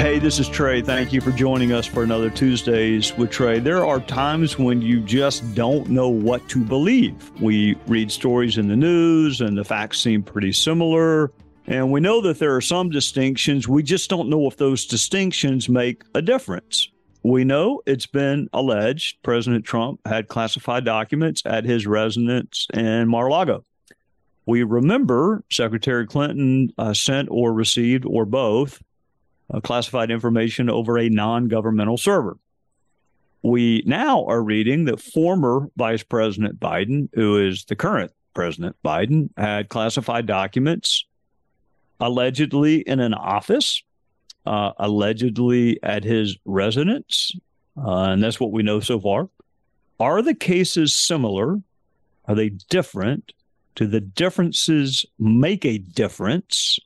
Hey, this is Trey. Thank you for joining us for another Tuesdays with Trey. There are times when you just don't know what to believe. We read stories in the news and the facts seem pretty similar. And we know that there are some distinctions. We just don't know if those distinctions make a difference. We know it's been alleged President Trump had classified documents at his residence in Mar-a-Lago. We remember Secretary Clinton sent or received or both classified information over a non-governmental server. We now are reading that former Vice President Biden, who is the current President Biden, had classified documents allegedly in an office, allegedly at his residence, and that's what we know so far. Are the cases similar? Are they different? Do the differences make a difference?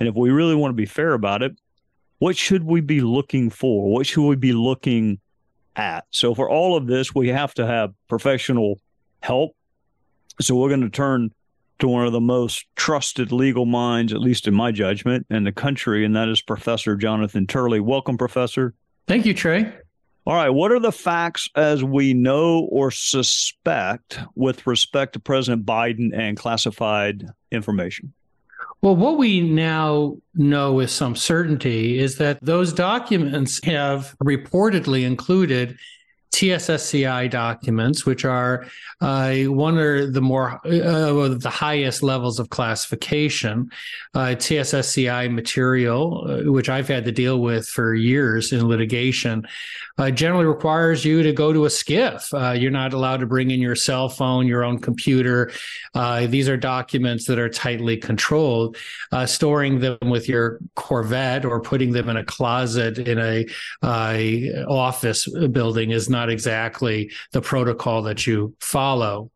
And if we really want to be fair about it, what should we be looking for? What should we be looking at? So for all of this, we have to have professional help. So we're going to turn to one of the most trusted legal minds, at least in my judgment, in the country, and that is Professor Jonathan Turley. Welcome, Professor. Thank you, Trey. All right. What are the facts as we know or suspect with respect to President Biden and classified information? Well, what we now know with some certainty is that those documents have reportedly included TSSCI documents, which are one of the more the highest levels of classification. TSSCI material, which I've had to deal with for years in litigation, generally requires you to go to a SCIF. You're not allowed to bring in your cell phone, your own computer. These are documents that are tightly controlled. Storing them with your Corvette or putting them in a closet in a office building is not exactly the protocol that you follow.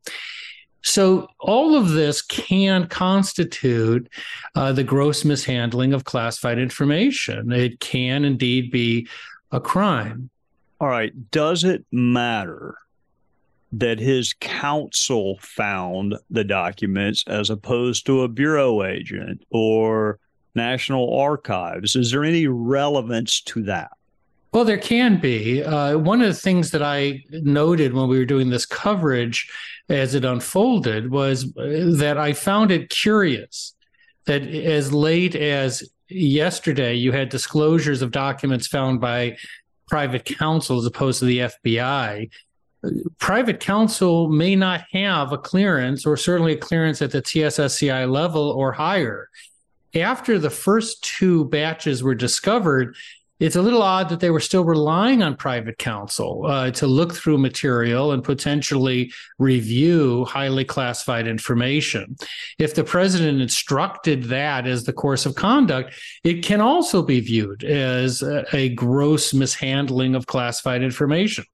So all of this can constitute the gross mishandling of classified information. It can indeed be a crime. All right. Does it matter that his counsel found the documents as opposed to a bureau agent or National Archives? Is there any relevance to that? Well, there can be. One of the things that I noted when we were doing this coverage as it unfolded was that I found it curious that as late as yesterday, you had disclosures of documents found by private counsel as opposed to the FBI. Private counsel may not have a clearance, or certainly a clearance at the TSSCI level or higher. After the first two batches were discovered, it's a little odd that they were still relying on private counsel to look through material and potentially review highly classified information. If the president instructed that as the course of conduct, it can also be viewed as a gross mishandling of classified information.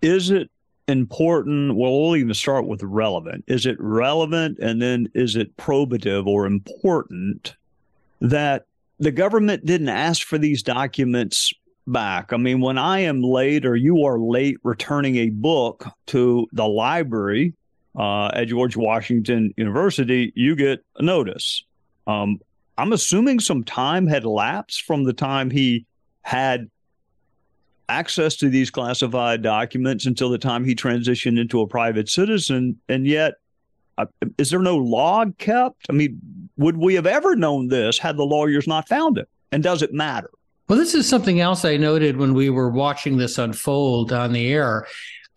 Is it important? Well, we'll even start with relevant. Is it relevant, and then is it probative or important that the government didn't ask for these documents back? I mean, when I am late or you are late returning a book to the library at George Washington University, you get a notice. I'm assuming some time had lapsed from the time he had access to these classified documents until the time he transitioned into a private citizen. And yet, is there no log kept? I mean, would we have ever known this had the lawyers not found it? And does it matter? Well, this is something else I noted when we were watching this unfold on the air.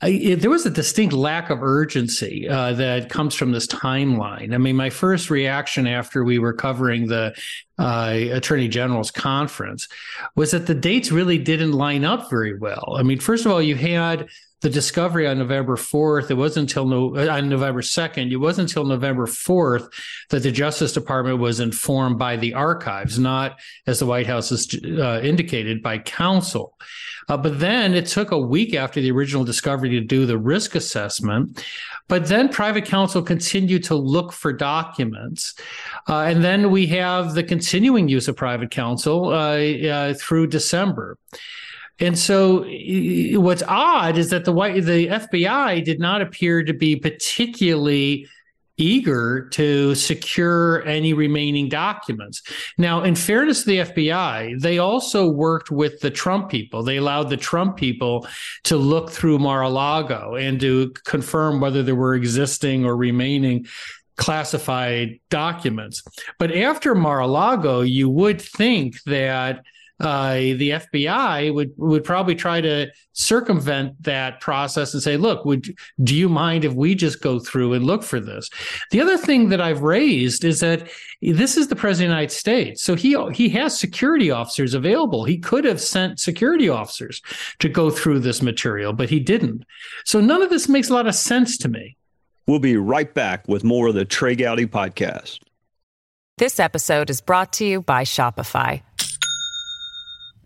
There was a distinct lack of urgency that comes from this timeline. I mean, my first reaction after we were covering the Attorney General's conference was that the dates really didn't line up very well. I mean, first of all, you had the discovery on November 4th. It wasn't until on November 2nd. It wasn't until November 4th that the Justice Department was informed by the archives, not, as the White House has indicated, by counsel. But then it took a week after the original discovery to do the risk assessment. But then private counsel continued to look for documents. And then we have the continuing use of private counsel through December. And so what's odd is that the FBI did not appear to be particularly eager to secure any remaining documents. Now, in fairness to the FBI, they also worked with the Trump people. They allowed the Trump people to look through Mar-a-Lago and to confirm whether there were existing or remaining classified documents. But after Mar-a-Lago, you would think that the FBI would probably try to circumvent that process and say, look, do you mind if we just go through and look for this? The other thing that I've raised is that this is the President of the United States. So he has security officers available. He could have sent security officers to go through this material, but he didn't. So none of this makes a lot of sense to me. We'll be right back with more of the Trey Gowdy Podcast. This episode is brought to you by Shopify.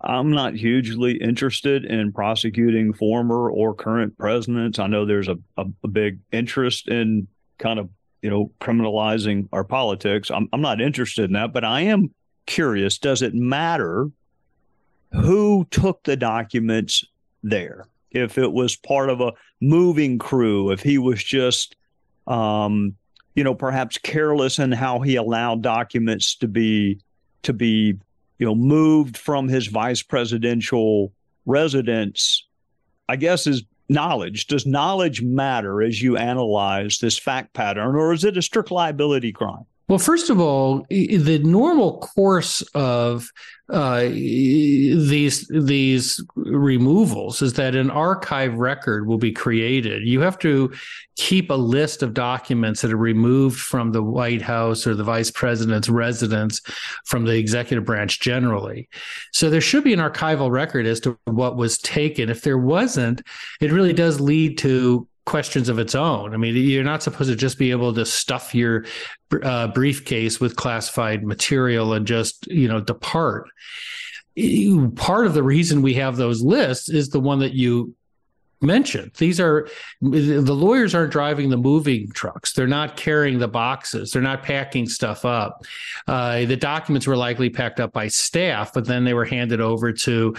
I'm not hugely interested in prosecuting former or current presidents. I know there's a big interest in kind of, criminalizing our politics. I'm not interested in that, but I am curious. Does it matter who took the documents there? If it was part of a moving crew, if he was just, perhaps careless in how he allowed documents to be moved from his vice presidential residence, I guess, is knowledge. Does knowledge matter as you analyze this fact pattern, or is it a strict liability crime? Well, first of all, the normal course of these removals is that an archive record will be created. You have to keep a list of documents that are removed from the White House or the vice president's residence, from the executive branch generally. So there should be an archival record as to what was taken. If there wasn't, it really does lead to questions of its own. I mean, you're not supposed to just be able to stuff your briefcase with classified material and just, depart. Part of the reason we have those lists is the one that you mentioned. The lawyers aren't driving the moving trucks. They're not carrying the boxes. They're not packing stuff up. The documents were likely packed up by staff, but then they were handed over to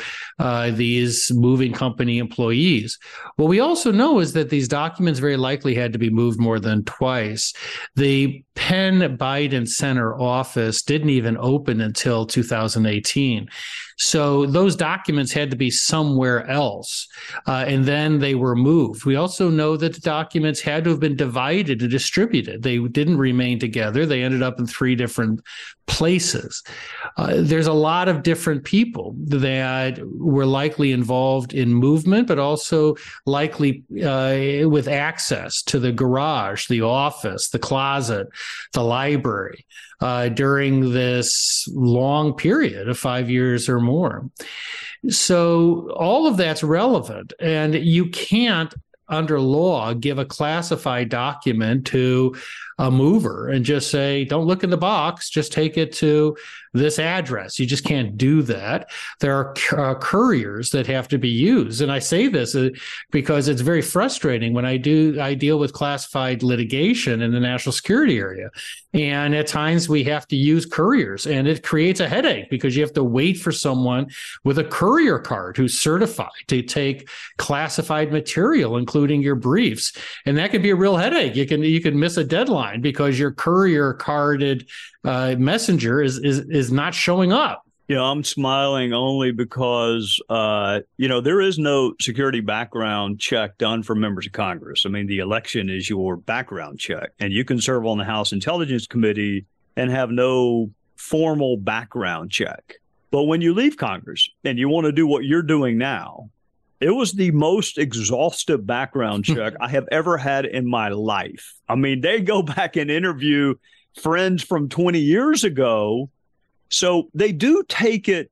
these moving company employees. What we also know is that these documents very likely had to be moved more than twice. The Penn Biden Center office didn't even open until 2018. So those documents had to be somewhere else, and then they were moved. We also know that the documents had to have been divided and distributed. They didn't remain together. They ended up in three different places. There's a lot of different people that were likely involved in movement, but also likely with access to the garage, the office, the closet, the library during this long period of 5 years or more. So all of that's relevant, and you can't under law give a classified document to a mover and just say, don't look in the box, just take it to this address. You just can't do that. There are couriers that have to be used. And I say this because it's very frustrating when I deal with classified litigation in the national security area. And at times we have to use couriers, and it creates a headache because you have to wait for someone with a courier card who's certified to take classified material, including your briefs. And that could be a real headache. You can miss a deadline because your courier carded messenger is not showing up. Yeah, I'm smiling only because, there is no security background check done for members of Congress. I mean, the election is your background check, and you can serve on the House Intelligence Committee and have no formal background check. But when you leave Congress and you want to do what you're doing now, it was the most exhaustive background check I have ever had in my life. I mean, they go back and interview friends from 20 years ago. So they do take it.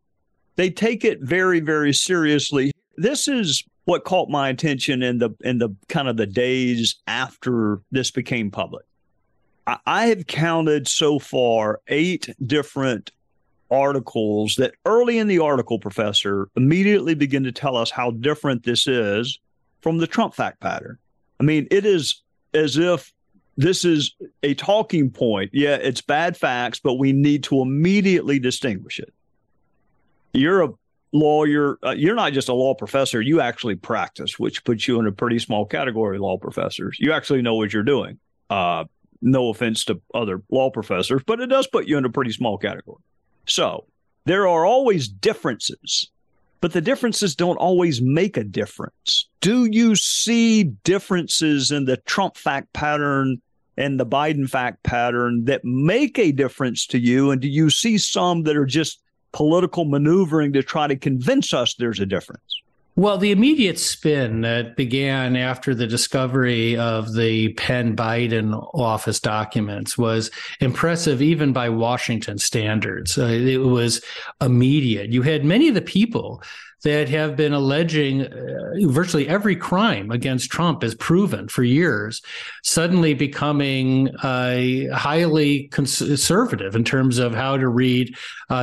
They take it very, very seriously. This is what caught my attention in the kind of the days after this became public. I have counted so far 8 different articles that early in the article, Professor, immediately begin to tell us how different this is from the Trump fact pattern. I mean, it is as if this is a talking point. Yeah, it's bad facts, but we need to immediately distinguish it. You're a lawyer. You're not just a law professor. You actually practice, which puts you in a pretty small category of law professors. You actually know what you're doing. No offense to other law professors, but it does put you in a pretty small category. So there are always differences, but the differences don't always make a difference. Do you see differences in the Trump fact pattern and the Biden fact pattern that make a difference to you? And do you see some that are just political maneuvering to try to convince us there's a difference? Well, the immediate spin that began after the discovery of the Penn Biden office documents was impressive even by Washington standards. It was immediate. You had many of the people that have been alleging virtually every crime against Trump as proven for years, suddenly becoming highly conservative in terms of how to read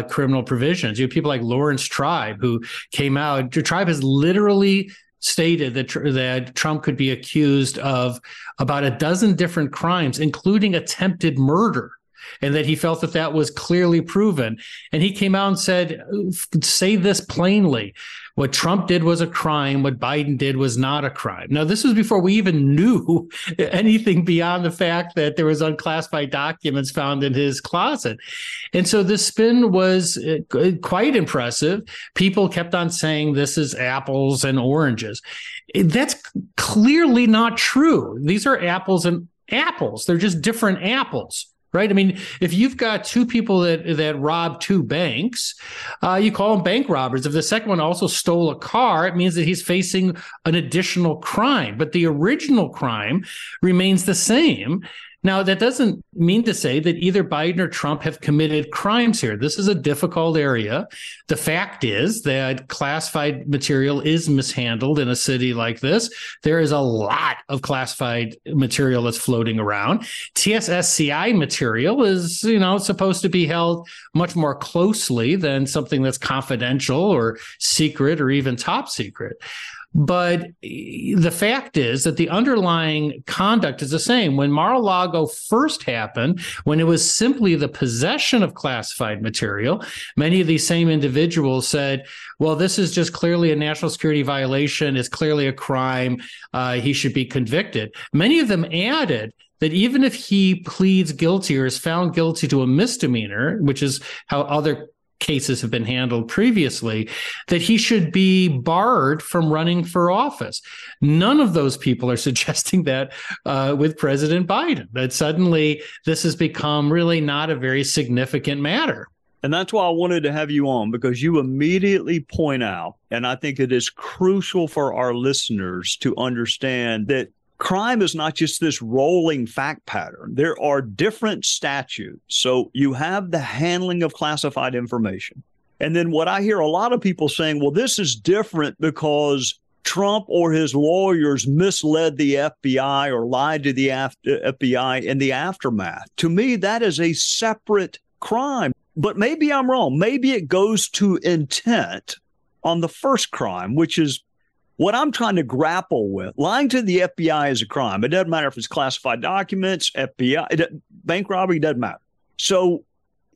criminal provisions. You have people like Lawrence Tribe, who came out. Tribe has literally stated that Trump could be accused of about 12 different crimes, including attempted murder, and that he felt that was clearly proven. And he came out and said, say this plainly. What Trump did was a crime. What Biden did was not a crime. Now, this was before we even knew anything beyond the fact that there was unclassified documents found in his closet. And so this spin was quite impressive. People kept on saying this is apples and oranges. That's clearly not true. These are apples and apples. They're just different apples. Right. I mean, if you've got two people that rob two banks, you call them bank robbers. If the second one also stole a car, it means that he's facing an additional crime. But the original crime remains the same. Now, that doesn't mean to say that either Biden or Trump have committed crimes here. This is a difficult area. The fact is that classified material is mishandled in a city like this. There is a lot of classified material that's floating around. TSSCI material is, supposed to be held much more closely than something that's confidential or secret or even top secret. But the fact is that the underlying conduct is the same. When Mar-a-Lago first happened, when it was simply the possession of classified material, many of these same individuals said, well, this is just clearly a national security violation. It's clearly a crime. He should be convicted. Many of them added that even if he pleads guilty or is found guilty to a misdemeanor, which is how other cases have been handled previously, that he should be barred from running for office. None of those people are suggesting that with President Biden, that suddenly this has become really not a very significant matter. And that's why I wanted to have you on, because you immediately point out, and I think it is crucial for our listeners to understand, that crime is not just this rolling fact pattern. There are different statutes. So you have the handling of classified information. And then what I hear a lot of people saying, well, this is different because Trump or his lawyers misled the FBI or lied to the FBI in the aftermath. To me, that is a separate crime. But maybe I'm wrong. Maybe it goes to intent on the first crime, which is what I'm trying to grapple with. Lying to the FBI is a crime. It doesn't matter if it's classified documents, FBI, bank robbery, doesn't matter. So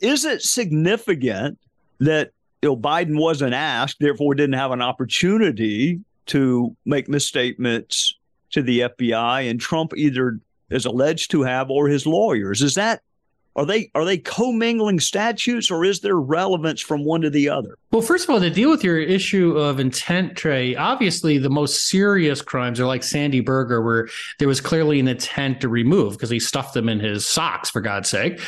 is it significant that Biden wasn't asked, therefore didn't have an opportunity to make misstatements to the FBI, and Trump either is alleged to have or his lawyers? Is that Are they commingling statutes, or is there relevance from one to the other? Well, first of all, to deal with your issue of intent, Trey, obviously the most serious crimes are like Sandy Berger, where there was clearly an intent to remove because he stuffed them in his socks, for God's sake.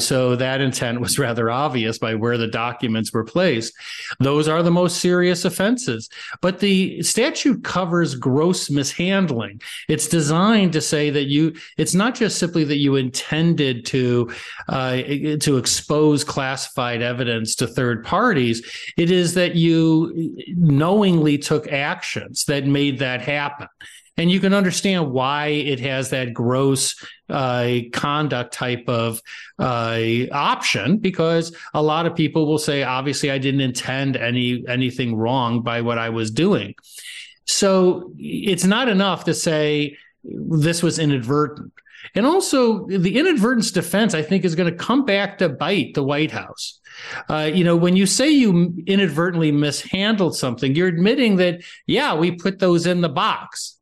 So that intent was rather obvious by where the documents were placed. Those are the most serious offenses. But the statute covers gross mishandling. It's designed to say that it's not just simply that you intended to expose classified evidence to third parties. It is that you knowingly took actions that made that happen. And you can understand why it has that gross conduct type of option, because a lot of people will say, obviously, I didn't intend anything wrong by what I was doing. So it's not enough to say this was inadvertent. And also, the inadvertence defense, I think, is going to come back to bite the White House. When you say you inadvertently mishandled something, you're admitting that, yeah, we put those in the box.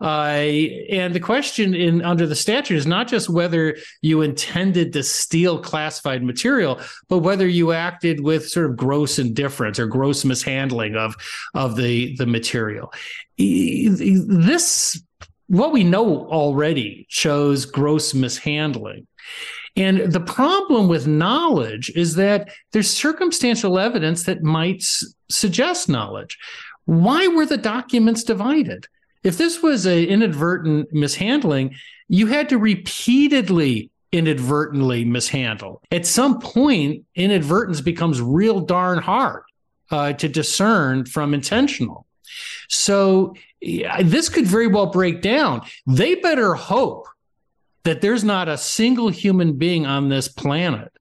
And the question under the statute is not just whether you intended to steal classified material, but whether you acted with sort of gross indifference or gross mishandling of the material. What we know already shows gross mishandling. And the problem with knowledge is that there's circumstantial evidence that might suggest knowledge. Why were the documents divided? If this was an inadvertent mishandling, you had to repeatedly inadvertently mishandle. At some point, inadvertence becomes real darn hard to discern from intentional. So this could very well break down. They better hope that there's not a single human being on this planet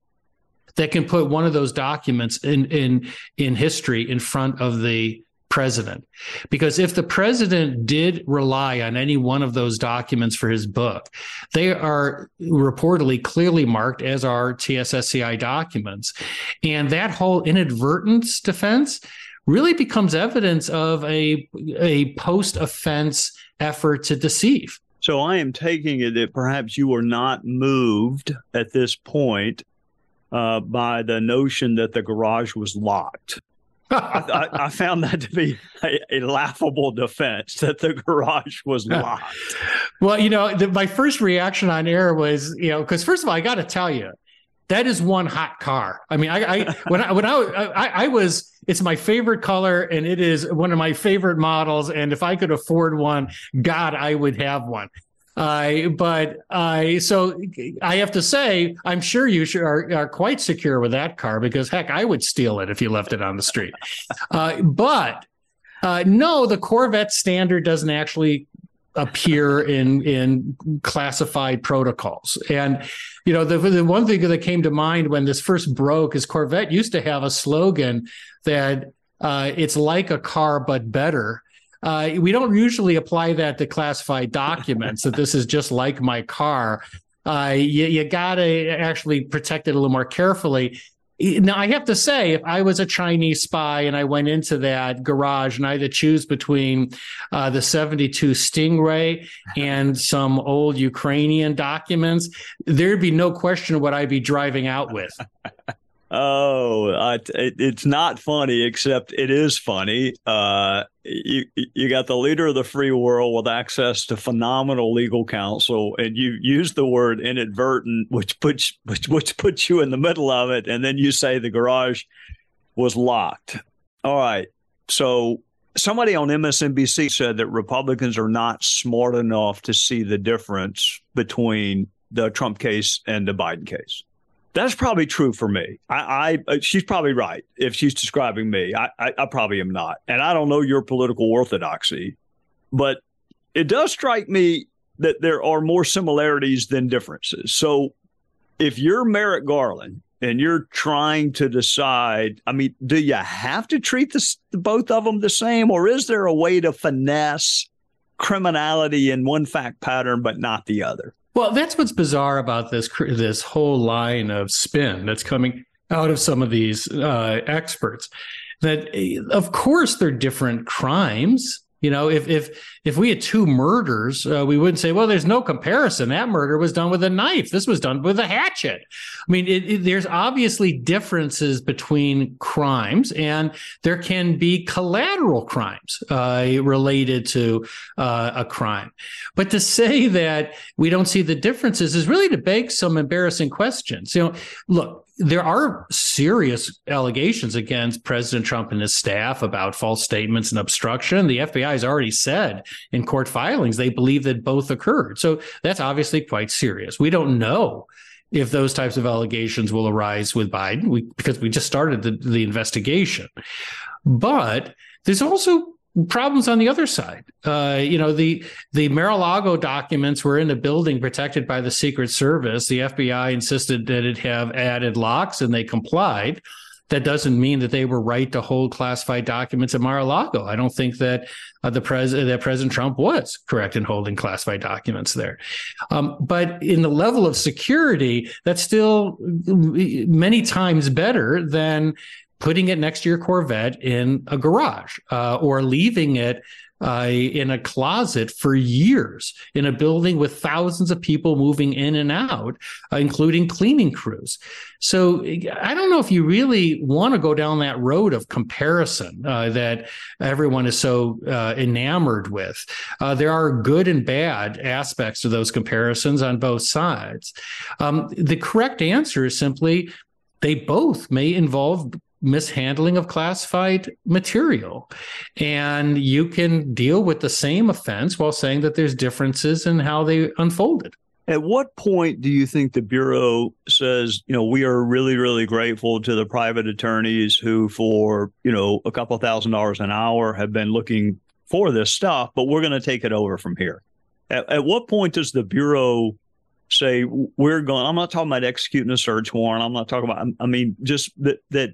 that can put one of those documents in history in front of the president. Because if the president did rely on any one of those documents for his book, they are reportedly clearly marked as our TSSCI documents. And that whole inadvertence defense really becomes evidence of a post-offense effort to deceive. So I am taking it that perhaps you are not moved at this point by the notion that the garage was locked. I found that to be a laughable defense, that the garage was locked. Well, my first reaction on air was, because first of all, I got to tell you, that is one hot car. I mean, I was, it's my favorite color and it is one of my favorite models. And if I could afford one, God, I would have one. So I have to say, I'm sure you are quite secure with that car, because heck, I would steal it if you left it on the street. No, the Corvette standard doesn't actually appear in classified protocols. And the one thing that came to mind when this first broke is Corvette used to have a slogan that it's like a car but better. We don't usually apply that to classified documents, that this is just like my car. You gotta actually protect it a little more carefully. Now, I have to say, if I was a Chinese spy and I went into that garage and I had to choose between the 72 Stingray and some old Ukrainian documents, there'd be no question what I'd be driving out with. It's not funny, except it is funny. You got the leader of the free world with access to phenomenal legal counsel, and you use the word inadvertent, which puts you in the middle of it, and then you say the garage was locked. All right. So somebody on MSNBC said that Republicans are not smart enough to see the difference between the Trump case and the Biden case. That's probably true for me. She's probably right if she's describing me. I probably am not. And I don't know your political orthodoxy, but it does strike me that there are more similarities than differences. So if you're Merrick Garland and you're trying to decide, I mean, do you have to treat the both of them the same, or is there a way to finesse criminality in one fact pattern but not the other? Well, that's what's bizarre about this whole line of spin that's coming out of some of these experts. That, of course, they're different crimes. You know, if we had two murders, we wouldn't say, well, there's no comparison. That murder was done with a knife. This was done with a hatchet. I mean, there's obviously differences between crimes, and there can be collateral crimes related to a crime. But to say that we don't see the differences is really to beg some embarrassing questions. You know, look, there are serious allegations against President Trump and his staff about false statements and obstruction. The FBI has already said in court filings they believe that both occurred. So that's obviously quite serious. We don't know if those types of allegations will arise with Biden because we just started the investigation. But there's also problems on the other side. You know, the Mar-a-Lago documents were in a building protected by the Secret Service. The FBI insisted that it have added locks, and they complied. That doesn't mean that they were right to hold classified documents at Mar-a-Lago. I don't think that that President Trump was correct in holding classified documents there. But in the level of security, that's still many times better than putting it next to your Corvette in a garage or leaving it in a closet for years in a building with thousands of people moving in and out, including cleaning crews. So I don't know if you really want to go down that road of comparison that everyone is so enamored with. There are good and bad aspects to those comparisons on both sides. The correct answer is simply they both may involve mishandling of classified material. And you can deal with the same offense while saying that there's differences in how they unfolded. At what point do you think the Bureau says, you know, we are really, really grateful to the private attorneys who for, you know, a couple $1,000s an hour have been looking for this stuff, but we're going to take it over from here? At what point does the Bureau say we're going, I'm not talking about executing a search warrant. I'm not talking about, I mean, just that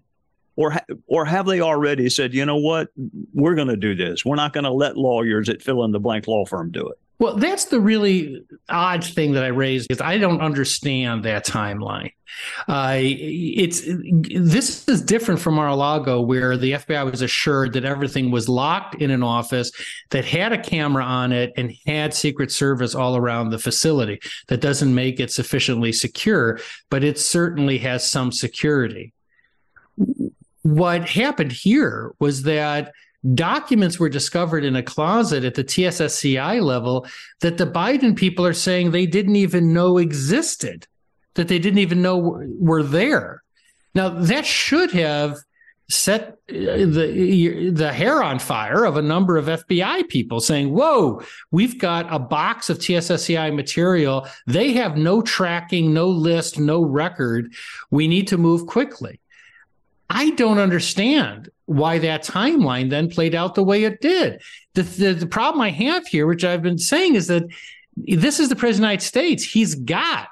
or have they already said, you know what, we're going to do this. We're not going to let lawyers at fill in the blank law firm do it. Well, that's the really odd thing that I raised is I don't understand that timeline. This is different from Mar-a-Lago, where the FBI was assured that everything was locked in an office that had a camera on it and had Secret Service all around the facility. That doesn't make it sufficiently secure, but it certainly has some security. What happened here was that documents were discovered in a closet at the TSSCI level that the Biden people are saying they didn't even know existed, that they didn't even know were there. Now, that should have set the hair on fire of a number of FBI people saying, whoa, we've got a box of TSSCI material. They have no tracking, no list, no record. We need to move quickly. I don't understand why that timeline then played out the way it did. The problem I have here, which I've been saying, is that this is the President of the United States. He's got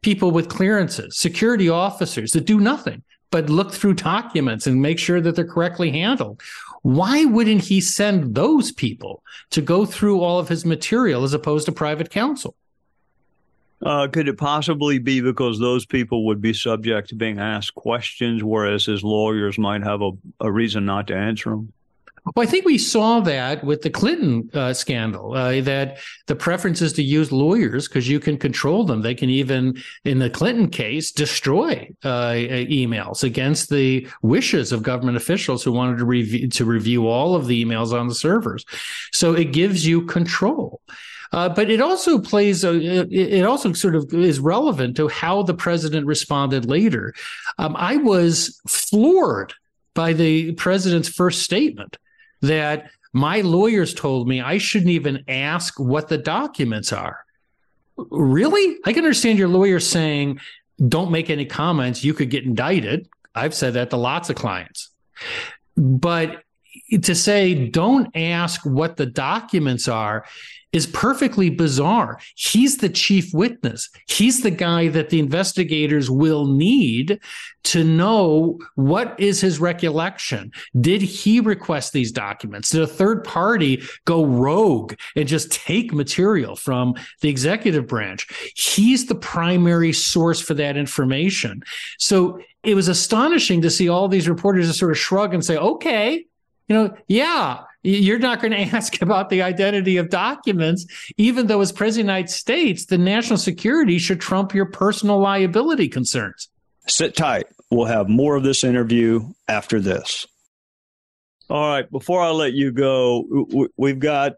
people with clearances, security officers that do nothing but look through documents and make sure that they're correctly handled. Why wouldn't he send those people to go through all of his material as opposed to private counsel? Could it possibly be because those people would be subject to being asked questions, whereas his lawyers might have a reason not to answer them? Well, I think we saw that with the Clinton scandal, that the preference is to use lawyers because you can control them. They can even, in the Clinton case, destroy emails against the wishes of government officials who wanted to review all of the emails on the servers. So it gives you control. But it also plays, it also sort of is relevant to how the president responded later. I was floored by the president's first statement that my lawyers told me I shouldn't even ask what the documents are. Really? I can understand your lawyer saying, don't make any comments, you could get indicted. I've said that to lots of clients. But to say, don't ask what the documents are is perfectly bizarre. He's the chief witness. He's the guy that the investigators will need to know what is his recollection. Did he request these documents? Did a third party go rogue and just take material from the executive branch? He's the primary source for that information. So it was astonishing to see all these reporters just sort of shrug and say, okay, yeah, you're not going to ask about the identity of documents, even though as President of the United States, the national security should trump your personal liability concerns. Sit tight. We'll have more of this interview after this. All right. Before I let you go, we've got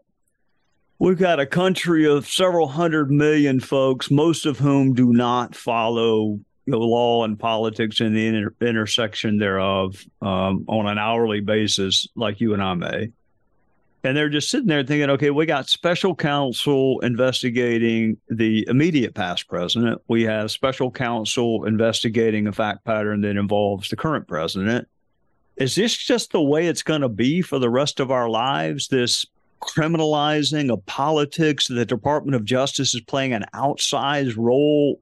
a country of several 100 million folks, most of whom do not follow the law and politics and the intersection thereof on an hourly basis, like you and I may. And they're just sitting there thinking, okay, we got special counsel investigating the immediate past president. We have special counsel investigating a fact pattern that involves the current president. Is this just the way it's going to be for the rest of our lives, this criminalizing of politics? The Department of Justice is playing an outsized role.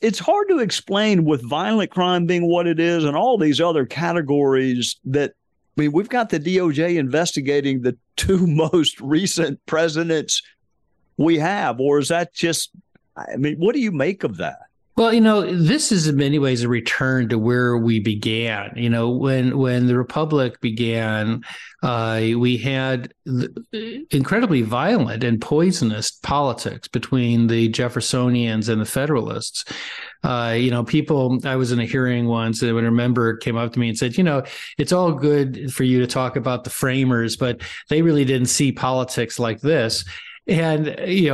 It's hard to explain with violent crime being what it is and all these other categories that, I mean, we've got the DOJ investigating the two most recent presidents we have, or is that just, I mean, what do you make of that? Well, this is in many ways a return to where we began. When the Republic began, we had incredibly violent and poisonous politics between the Jeffersonians and the Federalists. I was in a hearing once, and a member came up to me and said, it's all good for you to talk about the framers, but they really didn't see politics like this. And,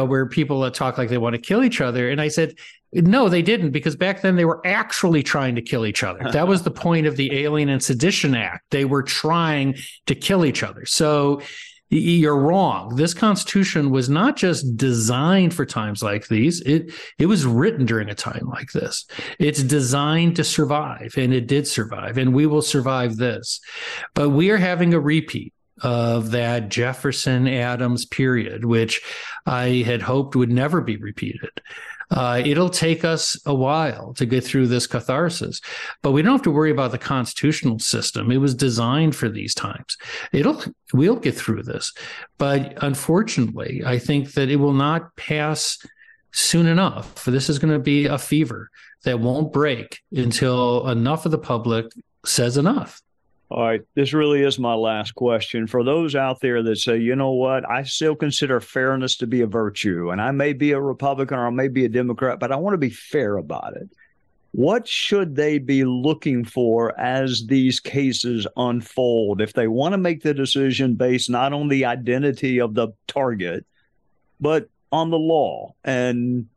where people talk like they want to kill each other. And I said, no, they didn't, because back then they were actually trying to kill each other. That was the point of the Alien and Sedition Act. They were trying to kill each other. So you're wrong. This Constitution was not just designed for times like these. It was written during a time like this. It's designed to survive, and it did survive, and we will survive this. But we are having a repeat of that Jefferson Adams period, which I had hoped would never be repeated. It'll take us a while to get through this catharsis, but we don't have to worry about the constitutional system. It was designed for these times. We'll get through this, but unfortunately, I think that it will not pass soon enough. This is going to be a fever that won't break until enough of the public says enough. All right. This really is my last question. For those out there that say, you know what, I still consider fairness to be a virtue, and I may be a Republican or I may be a Democrat, but I want to be fair about it. What should they be looking for as these cases unfold? If they want to make the decision based not on the identity of the target, but on the law, and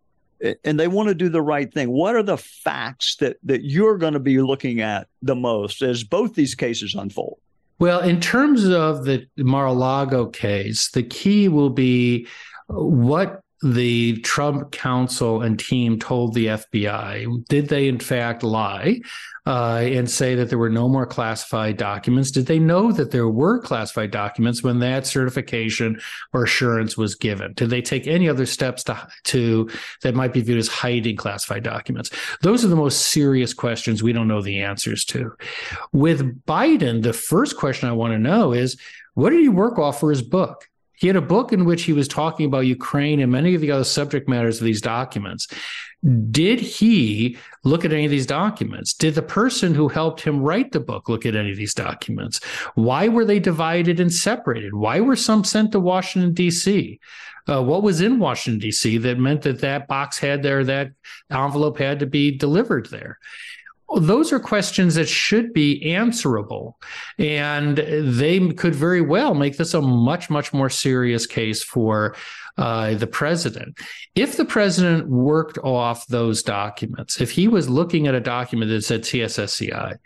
they want to do the right thing. What are the facts that you're going to be looking at the most as both these cases unfold? Well, in terms of the Mar-a-Lago case, the key will be what the Trump counsel and team told the FBI. Did they, in fact, lie and say that there were no more classified documents? Did they know that there were classified documents when that certification or assurance was given? Did they take any other steps to that might be viewed as hiding classified documents? Those are the most serious questions we don't know the answers to. With Biden, the first question I want to know is, what did he work off for his book? He had a book in which he was talking about Ukraine and many of the other subject matters of these documents. Did he look at any of these documents? Did the person who helped him write the book look at any of these documents? Why were they divided and separated? Why were some sent to Washington, D.C.? What was in Washington, D.C. that meant that box had there, that envelope had to be delivered there? Those are questions that should be answerable, and they could very well make this a much, much more serious case for the president. If the president worked off those documents, if he was looking at a document that said TSSCI,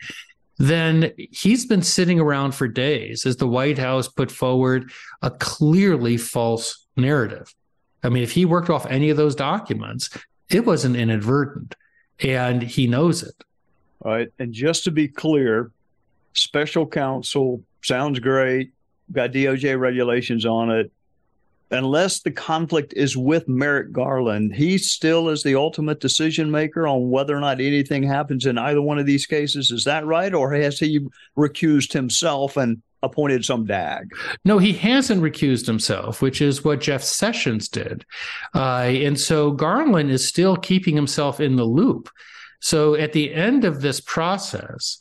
then he's been sitting around for days as the White House put forward a clearly false narrative. I mean, if he worked off any of those documents, it wasn't inadvertent. and he knows it. All right. And just to be clear, special counsel sounds great, got DOJ regulations on it. Unless the conflict is with Merrick Garland, he still is the ultimate decision maker on whether or not anything happens in either one of these cases. Is that right? Or has he recused himself and appointed some DAG? No, he hasn't recused himself, which is what Jeff Sessions did. And so Garland is still keeping himself in the loop. So at the end of this process,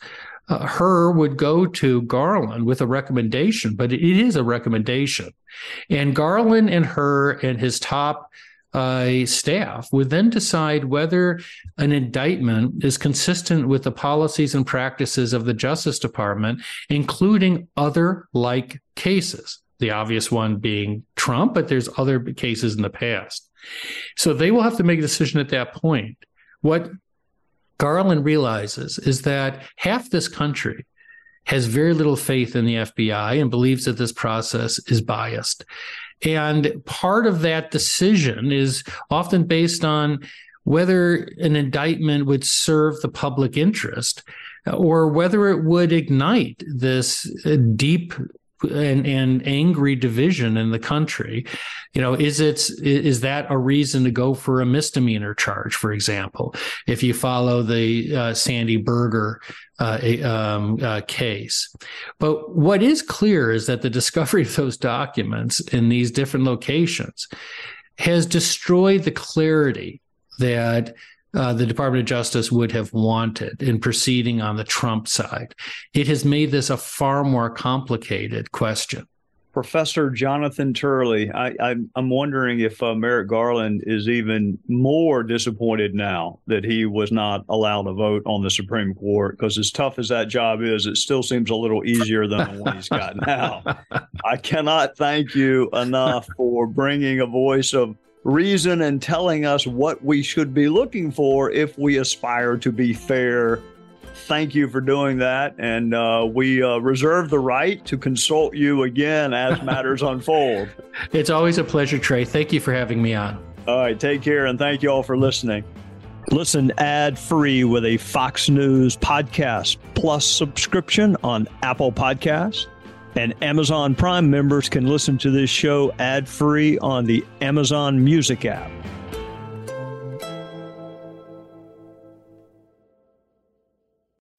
Her would go to Garland with a recommendation, but it is a recommendation. And Garland and Her and his top staff would then decide whether an indictment is consistent with the policies and practices of the Justice Department, including other like cases, the obvious one being Trump, but there's other cases in the past. So they will have to make a decision at that point. What Garland realizes is that half this country has very little faith in the FBI and believes that this process is biased. And part of that decision is often based on whether an indictment would serve the public interest or whether it would ignite this deep and angry division in the country. You know, is that a reason to go for a misdemeanor charge, for example, if you follow the Sandy Berger case? But what is clear is that the discovery of those documents in these different locations has destroyed the clarity that the Department of Justice would have wanted in proceeding on the Trump side. It has made this a far more complicated question. Professor Jonathan Turley, I'm wondering if Merrick Garland is even more disappointed now that he was not allowed a vote on the Supreme Court, because as tough as that job is, it still seems a little easier than the one he's got now. I cannot thank you enough for bringing a voice of reason and telling us what we should be looking for if we aspire to be fair. Thank you for doing that. And we reserve the right to consult you again as matters unfold. It's always a pleasure, Trey. Thank you for having me on. All right. Take care. And thank you all for listening. Listen ad-free with a Fox News Podcast Plus subscription on Apple Podcasts. And Amazon Prime members can listen to this show ad-free on the Amazon Music app.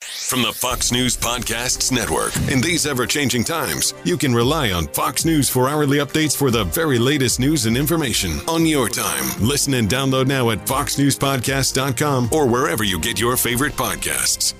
From the Fox News Podcasts Network. In these ever-changing times, you can rely on Fox News for hourly updates for the very latest news and information on your time. Listen and download now at foxnewspodcast.com or wherever you get your favorite podcasts.